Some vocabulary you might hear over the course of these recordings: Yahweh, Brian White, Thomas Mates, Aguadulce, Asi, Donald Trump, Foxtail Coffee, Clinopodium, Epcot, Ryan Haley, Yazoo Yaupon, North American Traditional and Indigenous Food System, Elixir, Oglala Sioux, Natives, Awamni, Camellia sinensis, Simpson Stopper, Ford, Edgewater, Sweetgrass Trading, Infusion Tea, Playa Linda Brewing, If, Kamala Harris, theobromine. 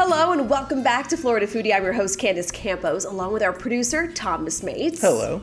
Hello and welcome back to Florida Foodie. I'm your host, Candace Campos, along with our producer, Thomas Mates. Hello.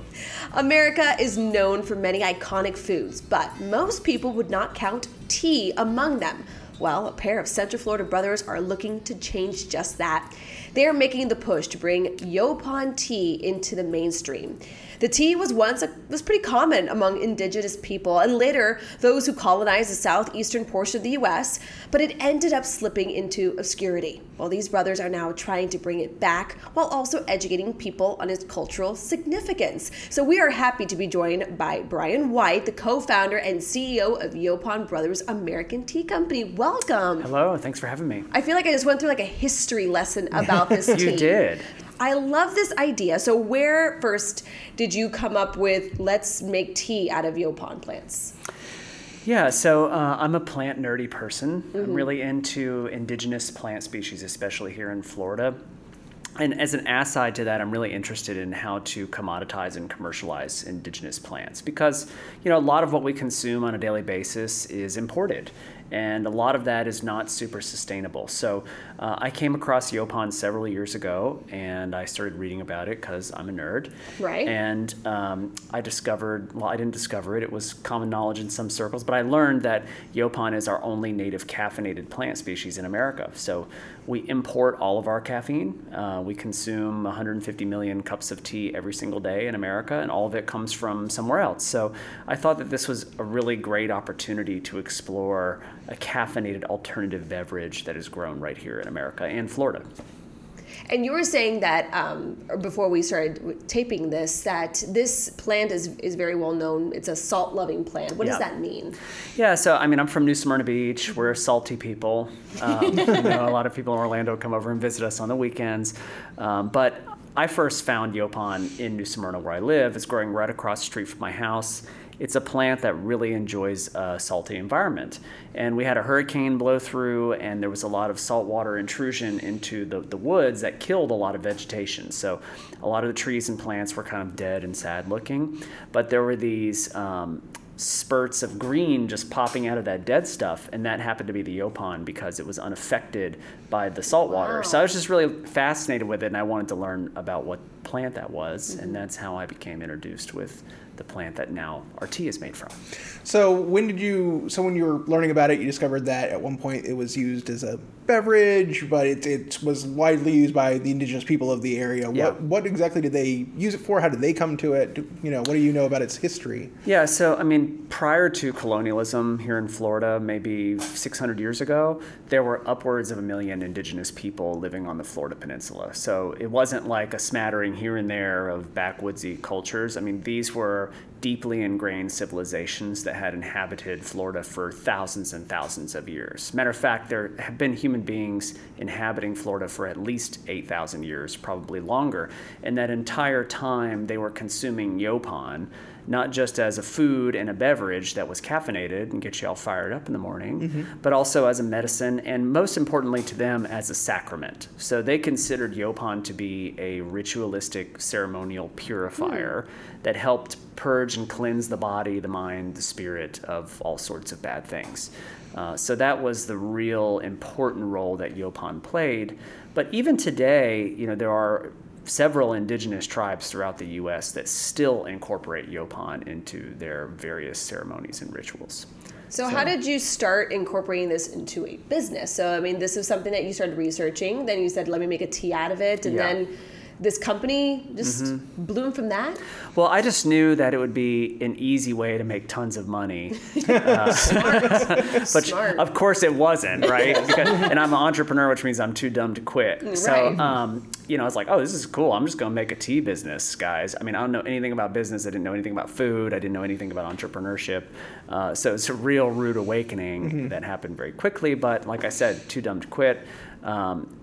America is known for many iconic foods, but most people would not count tea among them. Well, a pair of Central Florida brothers are looking to change just that. They are making the push to bring Yaupon tea into the mainstream. The tea was once pretty common among indigenous people and later those who colonized the southeastern portion of the U.S., but it ended up slipping into obscurity. Well, these brothers are now trying to bring it back while also educating people on its cultural significance. So we are happy to be joined by Brian White, the co-founder and CEO of Yaupon Brothers American Tea Company. Welcome. Hello, thanks for having me. I feel like I just went through like a history lesson about this tea. You did. I love this idea. So where first did you come up with, let's make tea out of Yaupon plants? Yeah, so I'm a plant nerdy person. Mm-hmm. I'm really into indigenous plant species, especially here in Florida. And as an aside to that, I'm really interested in how to commoditize and commercialize indigenous plants because, you know, a lot of what we consume on a daily basis is imported. And a lot of that is not super sustainable. So I came across Yaupon several years ago, and I started reading about it because I'm a nerd. Right. And I discovered, well, I didn't discover it. It was common knowledge in some circles, but I learned that Yaupon is our only native caffeinated plant species in America. So we import all of our caffeine. We consume 150 million cups of tea every single day in America, and all of it comes from somewhere else. So I thought that this was a really great opportunity to explore a caffeinated alternative beverage that is grown right here in America and Florida. And you were saying that before we started taping this, that this plant is very well known. It's a salt-loving plant. What does that mean? Yeah, so I mean, I'm from New Smyrna Beach. We're salty people. You know, a lot of people in Orlando come over and visit us on the weekends. But I first found Yaupon in New Smyrna, where I live. It's growing right across the street from my house. It's a plant that really enjoys a salty environment. And we had a hurricane blow through, and there was a lot of saltwater intrusion into the woods that killed a lot of vegetation. So a lot of the trees and plants were kind of dead and sad looking. But there were these spurts of green just popping out of that dead stuff, and that happened to be the Yaupon because it was unaffected by the salt water. Wow. So I was just really fascinated with it, and I wanted to learn about what plant that was, and that's how I became introduced with the plant that now our tea is made from. So when you were learning about it, you discovered that at one point it was used as a beverage, but it was widely used by the indigenous people of the area. Yeah. What exactly did they use it for? How did they come to it? You know, what do you know about its history? Yeah, so I mean, prior to colonialism here in Florida, maybe 600 years ago, there were upwards of 1 million indigenous people living on the Florida Peninsula. So it wasn't like a smattering here and there of backwoodsy cultures. I mean, these were deeply ingrained civilizations that had inhabited Florida for thousands and thousands of years. Matter of fact, there have been human beings inhabiting Florida for at least 8,000 years, probably longer. And that entire time, they were consuming Yaupon, not just as a food and a beverage that was caffeinated and get you all fired up in the morning, but also as a medicine, and most importantly to them, as a sacrament. So they considered Yaupon to be a ritualistic ceremonial purifier that helped purge and cleanse the body, the mind, the spirit of all sorts of bad things. So that was the real important role that Yaupon played. But even today, you know, there are several indigenous tribes throughout the U.S. that still incorporate Yaupon into their various ceremonies and rituals. So how did you start incorporating this into a business? So, I mean, this is something that you started researching, then you said, let me make a tea out of it, and then this company just bloomed from that? Well, I just knew that it would be an easy way to make tons of money. Smart. Of course it wasn't, right? Because, and I'm an entrepreneur, which means I'm too dumb to quit. Right. So, you know, I was like, oh, this is cool. I'm just going to make a tea business, guys. I mean, I don't know anything about business. I didn't know anything about food. I didn't know anything about entrepreneurship. So it's a real rude awakening that happened very quickly. But like I said, too dumb to quit.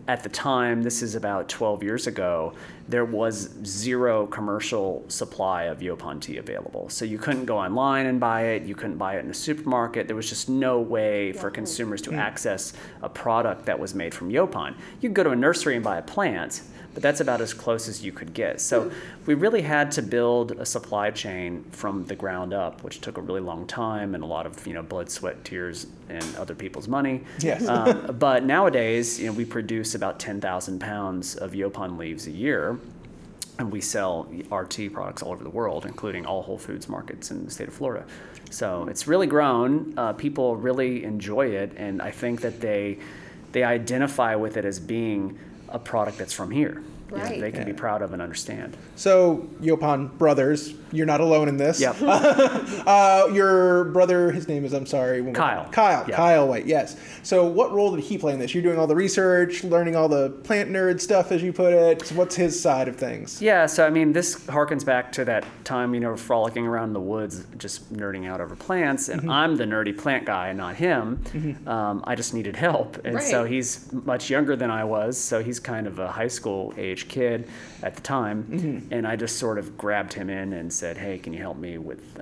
At the time, this is about 12 years ago, there was zero commercial supply of Yaupon tea available. So you couldn't go online and buy it. You couldn't buy it in a supermarket. There was just no way for consumers to access a product that was made from Yaupon. You could go to a nursery and buy a plant, but that's about as close as you could get. So we really had to build a supply chain from the ground up, which took a really long time and a lot of, you know, blood, sweat, tears, and other people's money. Yes. But nowadays, you know, we produce about 10,000 pounds of Yaupon leaves a year, and we sell our tea products all over the world, including all Whole Foods markets in the state of Florida. So it's really grown. People really enjoy it, and I think that they identify with it as being a product that's from here. Right. You know, they can be proud of and understand. So, Yaupon Brothers, you're not alone in this. Yep. Your brother, his name is, Kyle. Yep. Kyle White, yes. So what role did he play in this? You're doing all the research, learning all the plant nerd stuff, as you put it. So what's his side of things? Yeah, so I mean, this harkens back to that time, you know, frolicking around in the woods, just nerding out over plants. And I'm the nerdy plant guy, not him. I just needed help. And so he's much younger than I was. So he's kind of a high school age kid at the time, and I just sort of grabbed him in and said, "Hey, can you help me with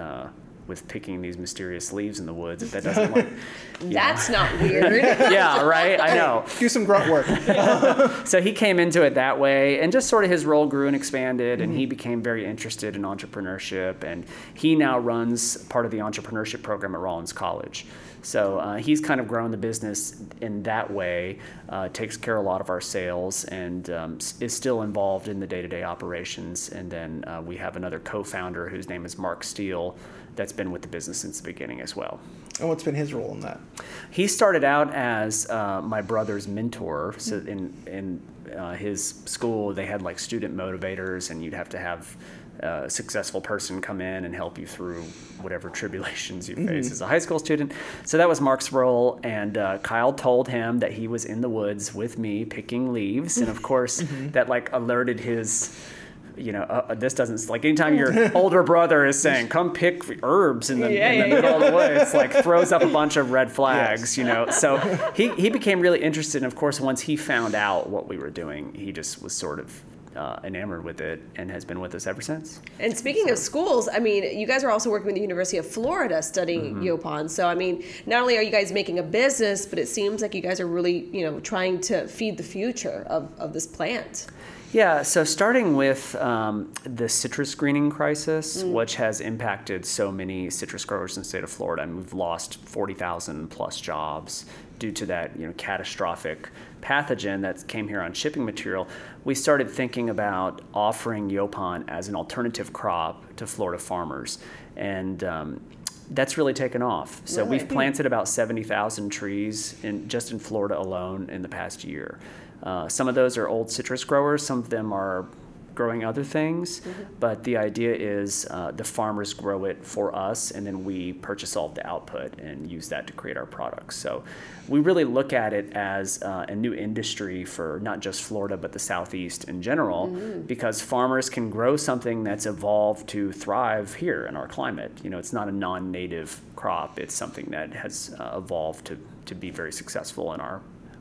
picking these mysterious leaves in the woods? If that doesn't like, that's not weird." Yeah, right. I know. Do some grunt work. So he came into it that way, and just sort of his role grew and expanded, and he became very interested in entrepreneurship, and he now runs part of the entrepreneurship program at Rollins College. So he's kind of grown the business in that way, takes care of a lot of our sales, and is still involved in the day-to-day operations. And then we have another co-founder whose name is Mark Steele that's been with the business since the beginning as well. And what's been his role in that? He started out as my brother's mentor. So in his school, they had like student motivators, and you'd have to have a successful person come in and help you through whatever tribulations you face as a high school student. So that was Mark's role, and Kyle told him that he was in the woods with me picking leaves, and of course that like alerted his, you know, this doesn't, like anytime your older brother is saying, come pick herbs in the middle of the woods, it's like throws up a bunch of red flags, you know. So he became really interested, and of course once he found out what we were doing, he just was sort of enamored with it and has been with us ever since. And speaking of schools, I mean, you guys are also working with the University of Florida studying Yaupon. So, I mean, not only are you guys making a business, but it seems like you guys are really, you know, trying to feed the future of this plant. Yeah, so starting with the citrus greening crisis, which has impacted so many citrus growers in the state of Florida, and we've lost 40,000 plus jobs due to that, you know, catastrophic pathogen that came here on shipping material. We started thinking about offering Yaupon as an alternative crop to Florida farmers, and that's really taken off. So we've planted about 70,000 trees just in Florida alone in the past year. Some of those are old citrus growers, some of them are growing other things, but the idea is the farmers grow it for us, and then we purchase all of the output and use that to create our products. So we really look at it as a new industry for not just Florida, but the Southeast in general, because farmers can grow something that's evolved to thrive here in our climate. You know, it's not a non-native crop, it's something that has evolved to be very successful in our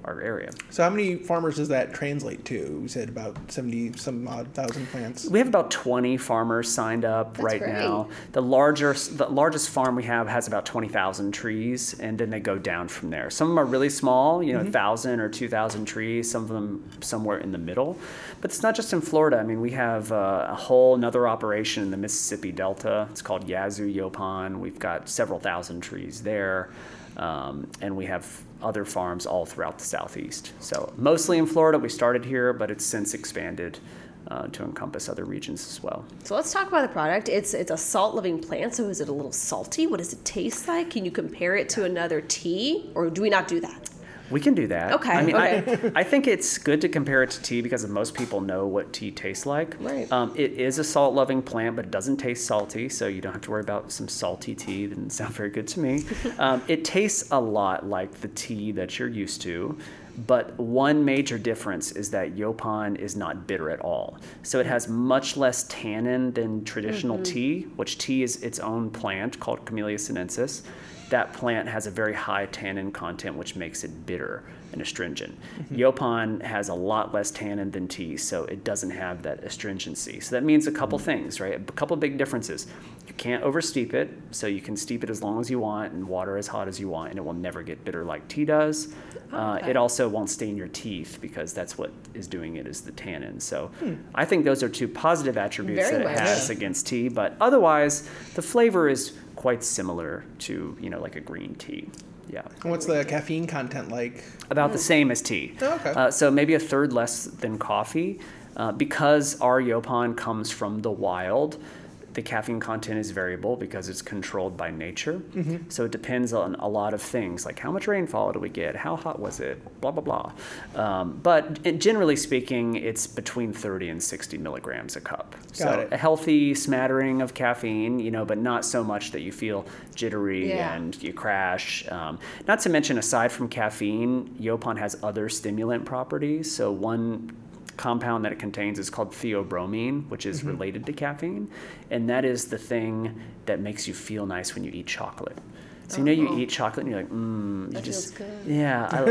area. So how many farmers does that translate to? We said about 70 some odd thousand plants. We have about 20 farmers signed up now. The largest farm we have has about 20,000 trees, and then they go down from there. Some of them are really small, you know, 1,000 or 2,000 trees, some of them somewhere in the middle. But it's not just in Florida. I mean, we have a whole another operation in the Mississippi Delta. It's called Yazoo Yaupon. We've got several thousand trees there. And we have other farms all throughout the Southeast. So mostly in Florida, we started here, but it's since expanded to encompass other regions as well. So let's talk about the product. It's a salt-loving plant, so is it a little salty? What does it taste like? Can you compare it to another tea, or do we not do that? We can do that. Okay. I mean, okay. I think it's good to compare it to tea because most people know what tea tastes like. Right. It is a salt-loving plant, but it doesn't taste salty, so you don't have to worry about some salty tea. That didn't sound very good to me. It tastes a lot like the tea that you're used to. But one major difference is that Yaupon is not bitter at all. So it has much less tannin than traditional tea, which tea is its own plant called Camellia sinensis. That plant has a very high tannin content, which makes it bitter and astringent. Yaupon has a lot less tannin than tea, so it doesn't have that astringency. So that means a couple things, right? A couple big differences. You can't oversteep it, so you can steep it as long as you want and water as hot as you want, and it will never get bitter like tea does. It also won't stain your teeth because that's what is doing it, is the tannin. So I think those are two positive attributes it has against tea, but otherwise the flavor is quite similar to, you know, like a green tea. Yeah. And what's the caffeine content like? About the same as tea. Oh, okay. So maybe a third less than coffee. Because our Yaupon comes from the wild, the caffeine content is variable because it's controlled by nature. Mm-hmm. So it depends on a lot of things, like how much rainfall do we get? How hot was it? Blah, blah, blah. But generally speaking, it's between 30 and 60 milligrams a cup. Got it. A healthy smattering of caffeine, you know, but not so much that you feel jittery and you crash. Not to mention, aside from caffeine, Yaupon has other stimulant properties. So one compound that it contains is called theobromine, which is related to caffeine, and that is the thing that makes you feel nice when you eat chocolate. So you know you eat chocolate and you're like, that you just feels good.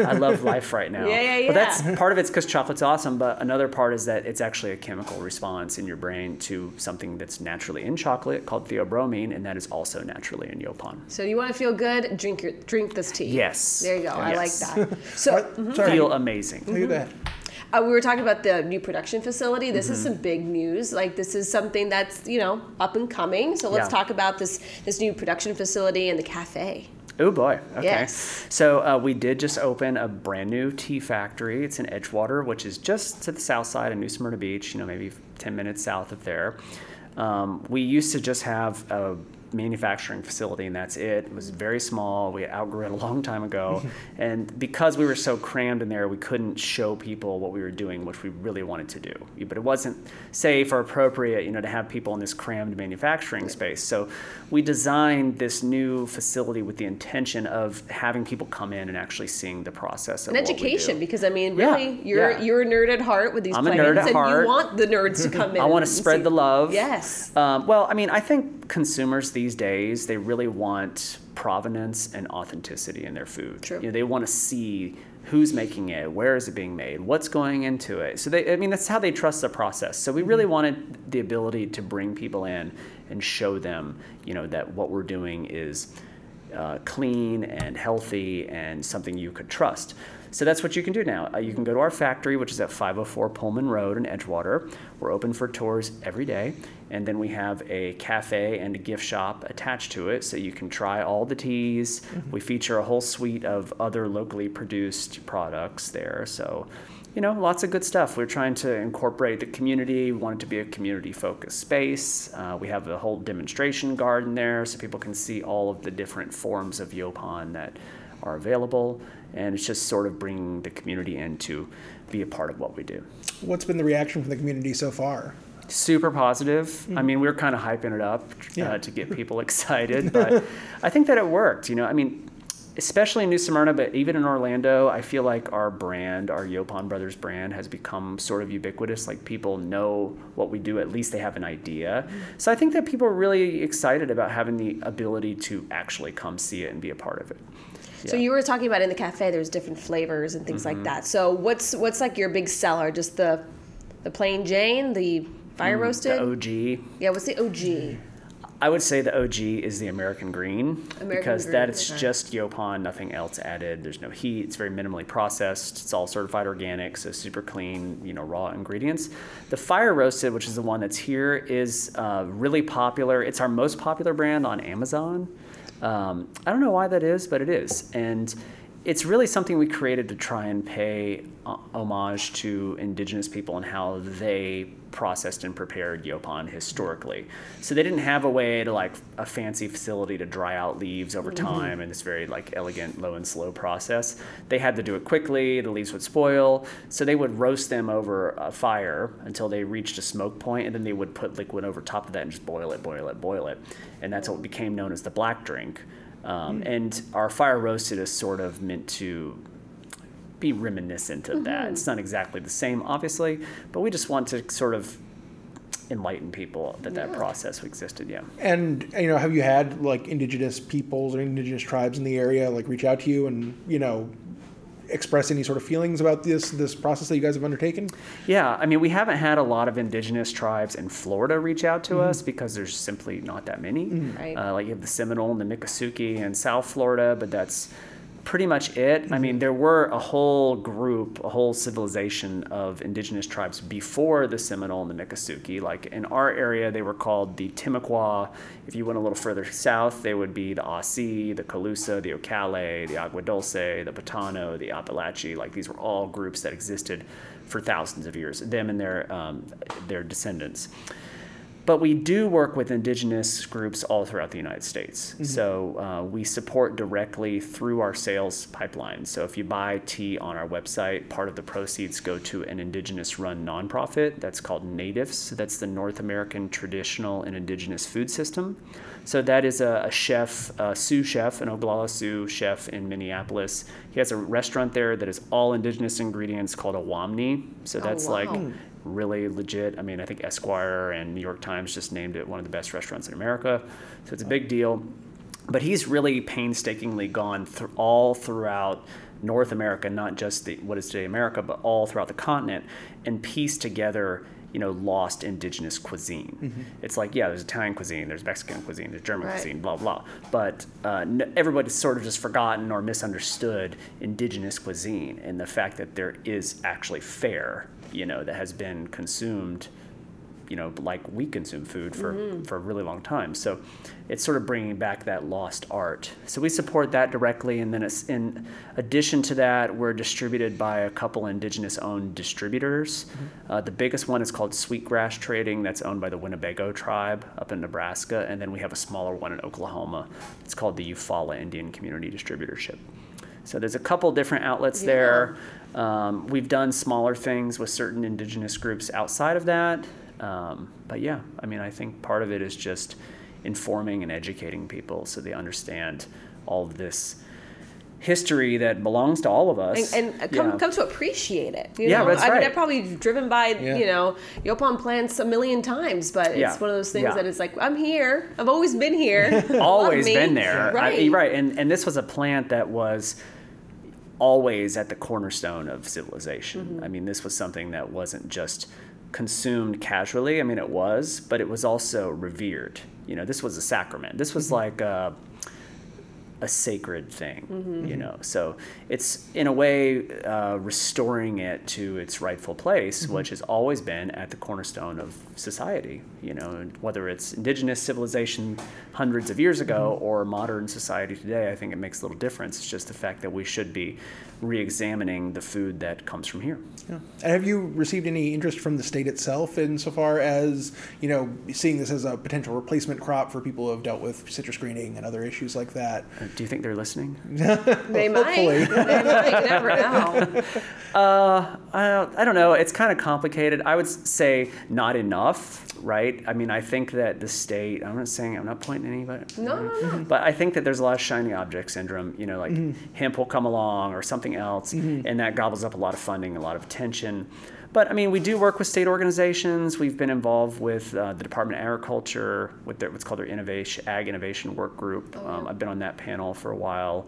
I love life right now. But that's part of it's because chocolate's awesome, but another part is that it's actually a chemical response in your brain to something that's naturally in chocolate called theobromine, and that is also naturally in Yaupon. So you want to feel good, drink this tea. Yes. There you go. Yes. I like that. So feel amazing. Look at that. We were talking about the new production facility. This is some big news. Like, this is something that's, you know, up and coming. So let's talk about this new production facility and the cafe. Oh, boy. Okay. Yes. So we did just open a brand new tea factory. It's in Edgewater, which is just to the south side of New Smyrna Beach, you know, maybe 10 minutes south of there. We used to just have a manufacturing facility, and that's it. It was very small. We outgrew it a long time ago. And because we were so crammed in there, we couldn't show people what we were doing, which we really wanted to do. But it wasn't safe or appropriate, you know, to have people in this crammed manufacturing space. So we designed this new facility with the intention of having people come in and actually seeing the process of what education, we do. Because I mean, really, you're a nerd at heart with these plans, and heart. You want the nerds to come in. I want to spread the love. Yes. Well, I mean, I think consumers these days, they really want provenance and authenticity in their food. True. You know, they want to see who's making it, where is it being made, what's going into it. So that's how they trust the process. So we really wanted the ability to bring people in and show them, you know, that what we're doing is clean and healthy and something you could trust. So that's what you can do now. You can go to our factory, which is at 504 Pullman Road in Edgewater. We're open for tours every day. And then we have a cafe and a gift shop attached to it, so you can try all the teas. We feature a whole suite of other locally produced products there. So, you know, lots of good stuff. We're trying to incorporate the community. We want it to be a community-focused space. We have a whole demonstration garden there, so people can see all of the different forms of Yaupon that are available, and it's just sort of bringing the community in to be a part of what we do. What's been the reaction from the community so far? Super positive. I mean, we were kind of hyping it up to get people excited, but I think that it worked. You know, I mean, especially in New Smyrna, but even in Orlando, I feel like our brand, our Yaupon Brothers brand, has become sort of ubiquitous. Like, people know what we do. At least they have an idea. So I think that people are really excited about having the ability to actually come see it and be a part of it. Yeah. So you were talking about in the cafe, there's different flavors and things like that. So what's like your big seller? Just the plain Jane, the fire roasted? The OG. Yeah, what's the OG? I would say the OG is the American Green, because that's just Yaupon, nothing else added. There's no heat. It's very minimally processed. It's all certified organic, so super clean, you know, raw ingredients. The fire roasted, which is the one that's here, is really popular. It's our most popular brand on Amazon. I don't know why that is, but it is. And it's really something we created to try and pay homage to indigenous people and how they processed and prepared yaupon historically. So they didn't have a way to, like, a fancy facility to dry out leaves over time in this very, like, elegant, low and slow process. They had to do it quickly. The leaves would spoil. So they would roast them over a fire until they reached a smoke point, and then they would put liquid over top of that and just boil it. And that's what became known as the black drink. And our fire roasted is sort of meant to be reminiscent of that. It's not exactly the same, obviously, but we just want to sort of enlighten people that that process existed. And, you know, have you had, like, indigenous peoples or indigenous tribes in the area, like, reach out to you and, you know, express any sort of feelings about this process that you guys have undertaken? Yeah, I mean, we haven't had a lot of indigenous tribes in Florida reach out to us because there's simply not that many. Right. Like, you have the Seminole and the Miccosukee in South Florida, but that's pretty much it. I mean, there were a whole civilization of indigenous tribes before the Seminole and the Miccosukee. Like, in our area, they were called the Timucua. If you went a little further south, they would be the Asi, the Calusa, the Ocale, the Aguadulce, the Patano, the Apalachee. Like, these were all groups that existed for thousands of years, them and their descendants. But we do work with indigenous groups all throughout the United States. So we support directly through our sales pipeline. So if you buy tea on our website, part of the proceeds go to an indigenous-run nonprofit that's called Natives. That's the North American Traditional and Indigenous Food System. So that is a chef, a Sioux chef, an Oglala Sioux chef in Minneapolis. He has a restaurant there that is all indigenous ingredients called Awamni. So that's like really legit. I mean, I think Esquire and New York Times just named it one of the best restaurants in America. So it's a big deal. But he's really painstakingly gone all throughout North America, not just what is today America, but all throughout the continent, and pieced together, you know, lost indigenous cuisine. It's like, yeah, there's Italian cuisine, there's Mexican cuisine, there's German cuisine, blah, blah. But everybody's sort of just forgotten or misunderstood indigenous cuisine and the fact that there is actually fare, you know, that has been consumed, you know, like we consume food for a really long time. So it's sort of bringing back that lost art. So we support that directly. And then it's, in addition to that, we're distributed by a couple indigenous-owned distributors. The biggest one is called Sweetgrass Trading. That's owned by the Winnebago tribe up in Nebraska. And then we have a smaller one in Oklahoma. It's called the Eufaula Indian Community Distributorship. So there's a couple different outlets there. We've done smaller things with certain indigenous groups outside of that. But yeah, I mean, I think part of it is just informing and educating people so they understand all of this history that belongs to all of us. And come to appreciate it. You know? That's right. I mean, I've probably driven by, you know, Yaupon plants a million times, but it's one of those things that it's like, I'm here. I've always been here. Always been there. Right. And this was a plant that was always at the cornerstone of civilization. I mean, this was something that wasn't just consumed casually. I mean, it was, but it was also revered. You know, this was a sacrament. This was like a sacred thing, you know. So it's, in a way, restoring it to its rightful place, which has always been at the cornerstone of society, you know, and whether it's indigenous civilization hundreds of years ago or modern society today, I think it makes a little difference. It's just the fact that we should be re-examining the food that comes from here. And have you received any interest from the state itself insofar as, you know, seeing this as a potential replacement crop for people who have dealt with citrus greening and other issues like that? Do you think they're listening? They might. Hopefully. They might. Never know. I don't know. It's kind of complicated. I would say not enough, right? I mean, I think that the state, I'm not pointing anybody. No. But I think that there's a lot of shiny object syndrome, you know, like hemp will come along or something else, and that gobbles up a lot of funding, a lot of attention. But, I mean, we do work with state organizations. We've been involved with the Department of Agriculture, with what's called their Ag Innovation Work Group. I've been on that panel for a while.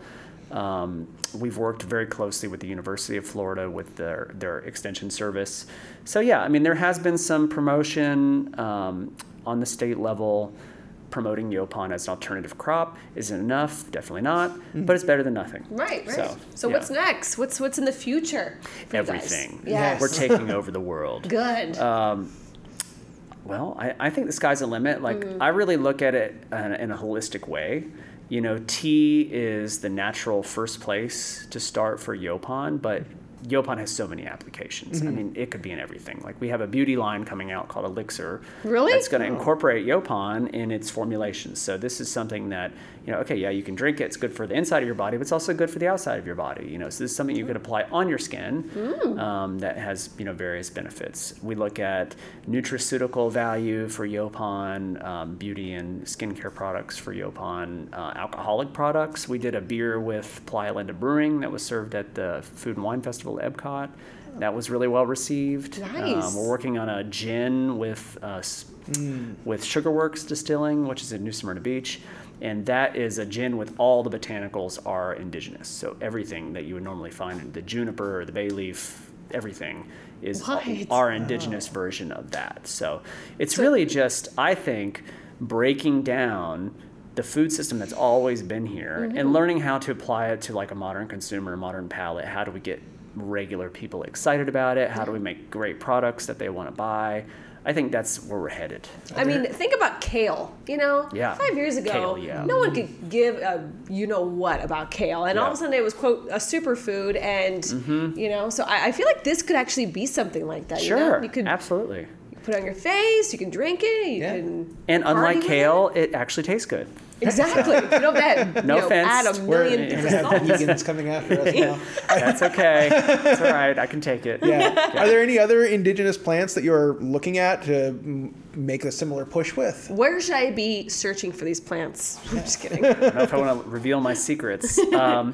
We've worked very closely with the University of Florida with their extension service. So, yeah, I mean, there has been some promotion on the state level. Promoting yaupon as an alternative crop isn't enough, definitely not, but it's better than nothing. Right. So what's next? What's in the future? Everything. Yes. We're taking over the world. Good. Well, I think the sky's the limit. Like I really look at it in a holistic way. You know, tea is the natural first place to start for Yaupon, but Yaupon has so many applications. Mm-hmm. I mean, it could be in everything. Like, we have a beauty line coming out called Elixir. Really? That's going to incorporate Yaupon in its formulations. So this is something that, you know, okay, yeah, you can drink it. It's good for the inside of your body, but it's also good for the outside of your body. You know, so this is something you could apply on your skin that has, you know, various benefits. We look at nutraceutical value for Yaupon, beauty and skincare products for Yaupon, alcoholic products. We did a beer with Playa Linda Brewing that was served at the Food and Wine Festival Epcot. That was really well received. Nice. We're working on a gin with Sugarworks Distilling, which is in New Smyrna Beach, and that is a gin with all the botanicals are indigenous. So everything that you would normally find, the juniper or the bay leaf, everything is our indigenous version of that. So it's really just, I think, breaking down the food system that's always been here and learning how to apply it to like a modern consumer, modern palate. How do we get regular people excited about it? How do we make great products that they want to buy? I think that's where we're headed. I mean, think about kale, you know? Yeah. 5 years ago, kale, no one could give a you-know-what about kale. And all of a sudden it was, quote, a superfood. And, you know, so I feel like this could actually be something like that. Sure, you know? You could, absolutely. You put it on your face, you can drink it, you can... And unlike kale, it actually tastes good. Exactly. You know that. No offense. Add a million different vegans coming after us now. That's okay. It's all right. I can take it. Yeah. Are there any other indigenous plants that you're looking at to make a similar push with? Where should I be searching for these plants? I'm just kidding. I don't know if I want to reveal my secrets. Yeah,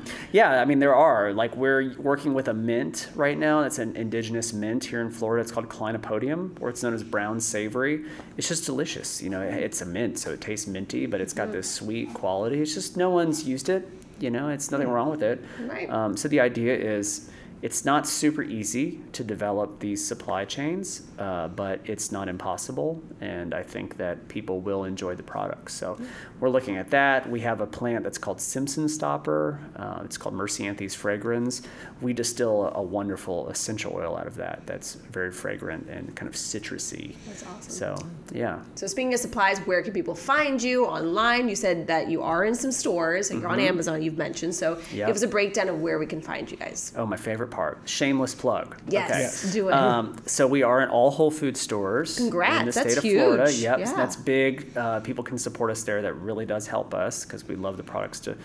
I mean, there are. Like, we're working with a mint right now. It's an indigenous mint here in Florida. It's called Clinopodium, or it's known as brown savory. It's just delicious. You know, it's a mint, so it tastes minty, but it's got this sweet quality. It's just no one's used it. You know, it's nothing wrong with it. Right. So the idea is, it's not super easy to develop these supply chains, but it's not impossible, and I think that people will enjoy the products. So we're looking at that. We have a plant that's called Simpson Stopper. It's called Mercianthes fragrans. We distill a wonderful essential oil out of that that's very fragrant and kind of citrusy. That's awesome. So, yeah. So speaking of supplies, where can people find you online? You said that you are in some stores, and you're on Amazon, you've mentioned. So give us a breakdown of where we can find you guys. Oh, my favorite part. Shameless plug. Yes. Do it. So we are in all Whole Foods stores. Congrats. In the state of Florida. Yep. Yeah. So that's big. People can support us there. That really does help us because we love the products to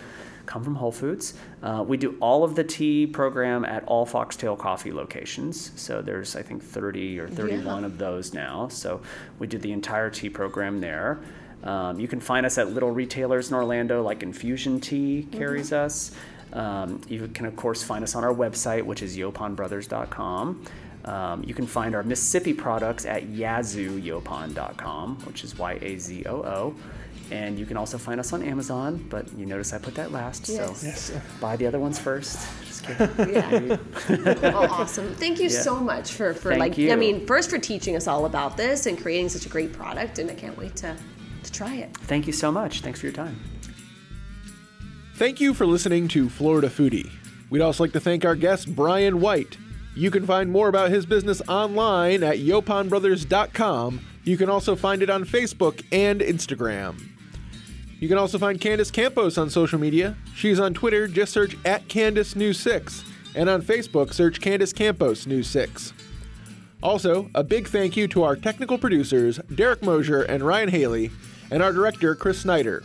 come from Whole Foods. We do all of the tea program at all Foxtail Coffee locations. So there's, I think, 30 or 31 of those now. So we do the entire tea program there. You can find us at little retailers in Orlando, like Infusion Tea carries us. You can, of course, find us on our website, which is YauponBrothers.com. You can find our Mississippi products at yazooyaupon.com, which is Y-A-Z-O-O. And you can also find us on Amazon, but you notice I put that last, so buy the other ones first. Just kidding. Yeah. Well, awesome. Thank you so much for like, you. I mean, first for teaching us all about this and creating such a great product, and I can't wait to try it. Thank you so much. Thanks for your time. Thank you for listening to Florida Foodie. We'd also like to thank our guest, Brian White. You can find more about his business online at YauponBrothers.com. You can also find it on Facebook and Instagram. You can also find Candace Campos on social media. She's on Twitter, just search @CandaceNews6, and on Facebook, search Candace Campos News 6. Also, a big thank you to our technical producers, Derek Mosier and Ryan Haley, and our director, Chris Snyder.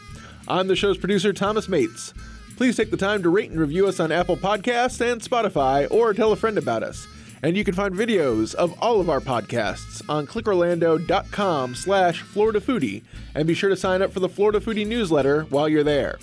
I'm the show's producer, Thomas Mates. Please take the time to rate and review us on Apple Podcasts and Spotify, or tell a friend about us. And you can find videos of all of our podcasts on clickorlando.com/Florida Foodie, and be sure to sign up for the Florida Foodie newsletter while you're there.